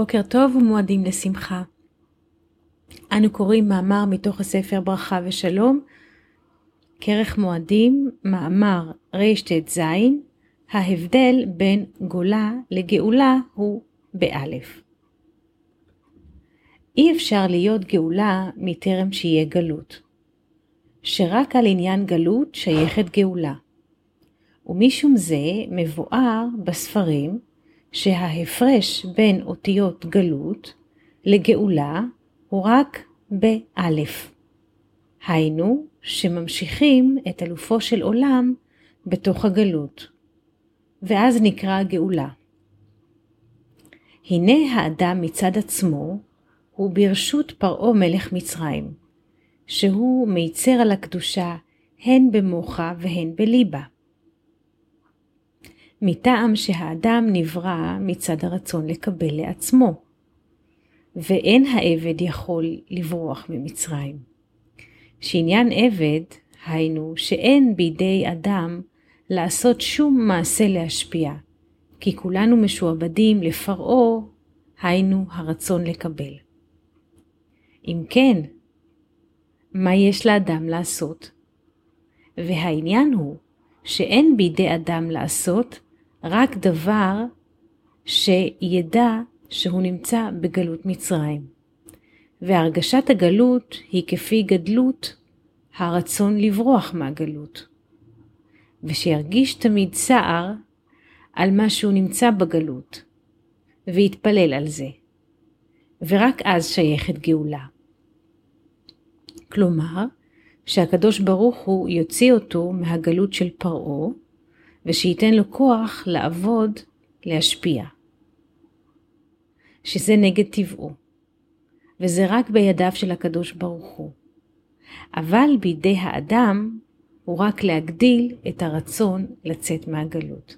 בוקר טוב ומועדים לשמחה. אנו קוראים מאמר מתוך הספר ברכה ושלום, כרך מועדים, מאמר רשתת זין, ההבדל בין גולה לגאולה הוא באלף. אי אפשר להיות גאולה מטרם שיהיה גלות. שרק על עניין גלות שייכת גאולה. ומשום זה מבואר בספרים שההפרש בין אותיות גלות לגאולה הוא רק באלף. היינו שממשיכים את אלופו של עולם בתוך הגלות, ואז נקרא גאולה. הנה האדם מצד עצמו הוא ברשות פרעה מלך מצרים, שהוא מייצר על הקדושה הן במוחה והן בליבה. מטעם שהאדם נברא מצד הרצון לקבל לעצמו, ואין העבד יכול לברוח ממצרים. שעניין עבד, היינו שאין בידי אדם לעשות שום מעשה להשפיע, כי כולנו משועבדים לפרעה, היינו הרצון לקבל. אם כן, מה יש לאדם לעשות? והעניין הוא שאין בידי אדם לעשות רק דבר שידע שהוא נמצא בגלות מצרים. והרגשת הגלות היא כפי גדלות הרצון לברוח מהגלות. ושירגיש תמיד צער על מה שהוא נמצא בגלות, ויתפלל על זה. ורק אז שייכת גאולה. כלומר, שהקדוש ברוך הוא יוציא אותו מהגלות של פרעה, ושייתן לו כוח לעבוד, להשפיע. שזה נגד טבעו, וזה רק בידיו של הקדוש ברוך הוא. אבל בידי האדם הוא רק להגדיל את הרצון לצאת מהגלות.